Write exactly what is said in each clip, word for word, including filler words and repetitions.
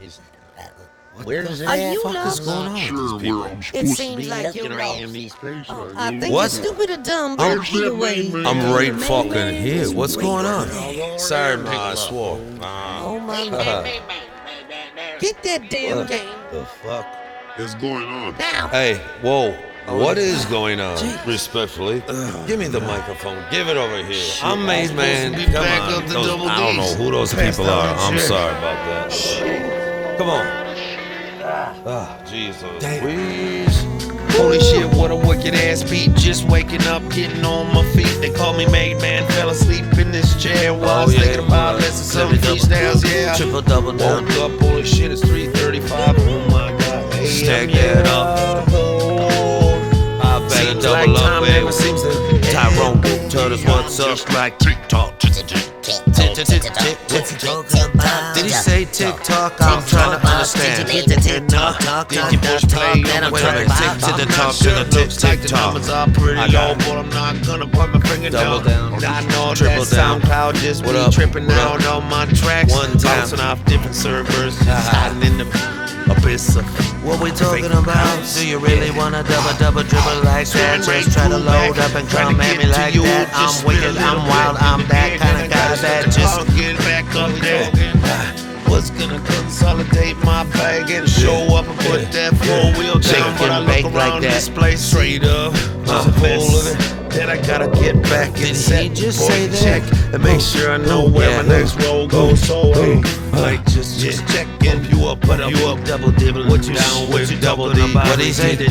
Is where does it fuck going on? Sure, where I'm supposed it seems to be like you're lost. Oh, I think what? You're stupid or dumb, but I'm, either way, I'm right fucking here. What's going on? Sorry, ma, I swore. Uh, oh my God. Get that damn what game. The fuck is going on? Now. Hey, whoa. What is going on? Jeez. Respectfully, oh, give me the God. microphone. Give it over here. Shit, I'm Maze Man. Come on. Those, I don't know who those Passed people are. I'm shit. sorry about that. Shit. Come on. Ah, oh, Jesus. Damn. Holy shit! What a wicked ass beat. Just waking up, getting on my feet. They call me Maze Man. Fell asleep in this chair while I was oh, yeah, thinking about right. less than some touchdowns. Yeah. Triple double down. Woke up. Holy shit! It's three thirty-five. Oh my God. Hey, Stack that yeah. up. Better double like up, baby. Tyrone Turtles, what's up? Like TikTok. Did he say TikTok? I'm trying to understand. Did you push play on whatever? Tick to the top, to the tick, tick, tock. I got it. But I'm not gonna put my finger down. I know that SoundCloud just be tripping out on my tracks. Bouncing off different servers, hiding in the abyss. What we talking about? Do you really wanna double double dribble like that? Just try to load up and come at me like that. I'm wicked, I'm wild, I'm that kind of guy that just get back up there. What's gonna consolidate my bag and show up and put that four wheel down? But I look around this place straight up, just a full of it. Then I gotta get back and set just say that? check and make sure I know where yeah. my next roll goes. So hey, like just just check in. You up, but you up, double dibble. What you down with? You double D. What he say? Just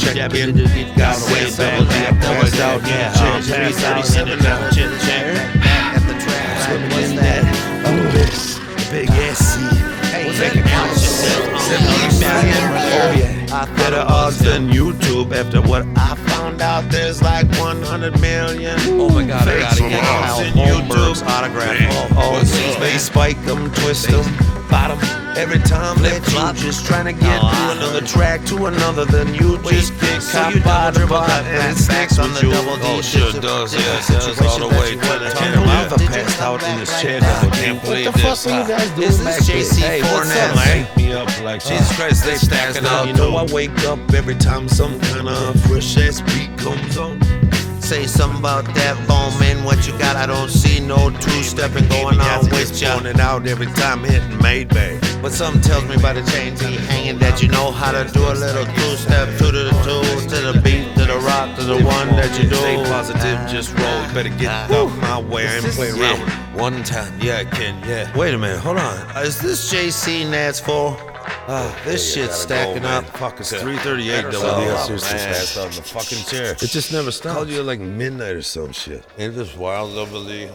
check in. Got way back, back, double out. Yeah, three thirty-seven now. Check at the track. What's that? Oh, big S C. Hey, check it out. Better odds than YouTube after what I found out. There's like one hundred million. Oh my God, I gotta get out. Holmberg's autograph. Oh, oh, they spike them, twist them, bottom. Every time they flop, just trying to get oh, to another track, to another. Then you just get caught by the bot and it snacks on the you. double D. Oh, sure does, yeah, it does all the way. But I can't believe I passed out in this chair. I can't believe this. What the fuck are you guys doing back there? Hey, Fortnite, me up like Jesus Christ, they stacking up. You know I wake up every time some kind of fresh ass beat comes on. Say something about that phone, man. What you got? I don't see no two-stepping going on with ya. Pointing out every time hitting Maybach. But something tells me by the chains he hanging that you know how to do a little two-step, two to the two, to the beat, to the rock, to the one that you do. Stay positive, just roll. You better get out my way and play around with it. One time, yeah, I can, yeah. Wait a minute, hold on. Is this J C Nats for? Uh, this yeah, shit's stacking go, up. Fuck, it's three thirty-eight. Double D. Seriously, passed out in the fucking chair. It just never stopped. Called you at like midnight or some shit. Ain't this wild, Double D?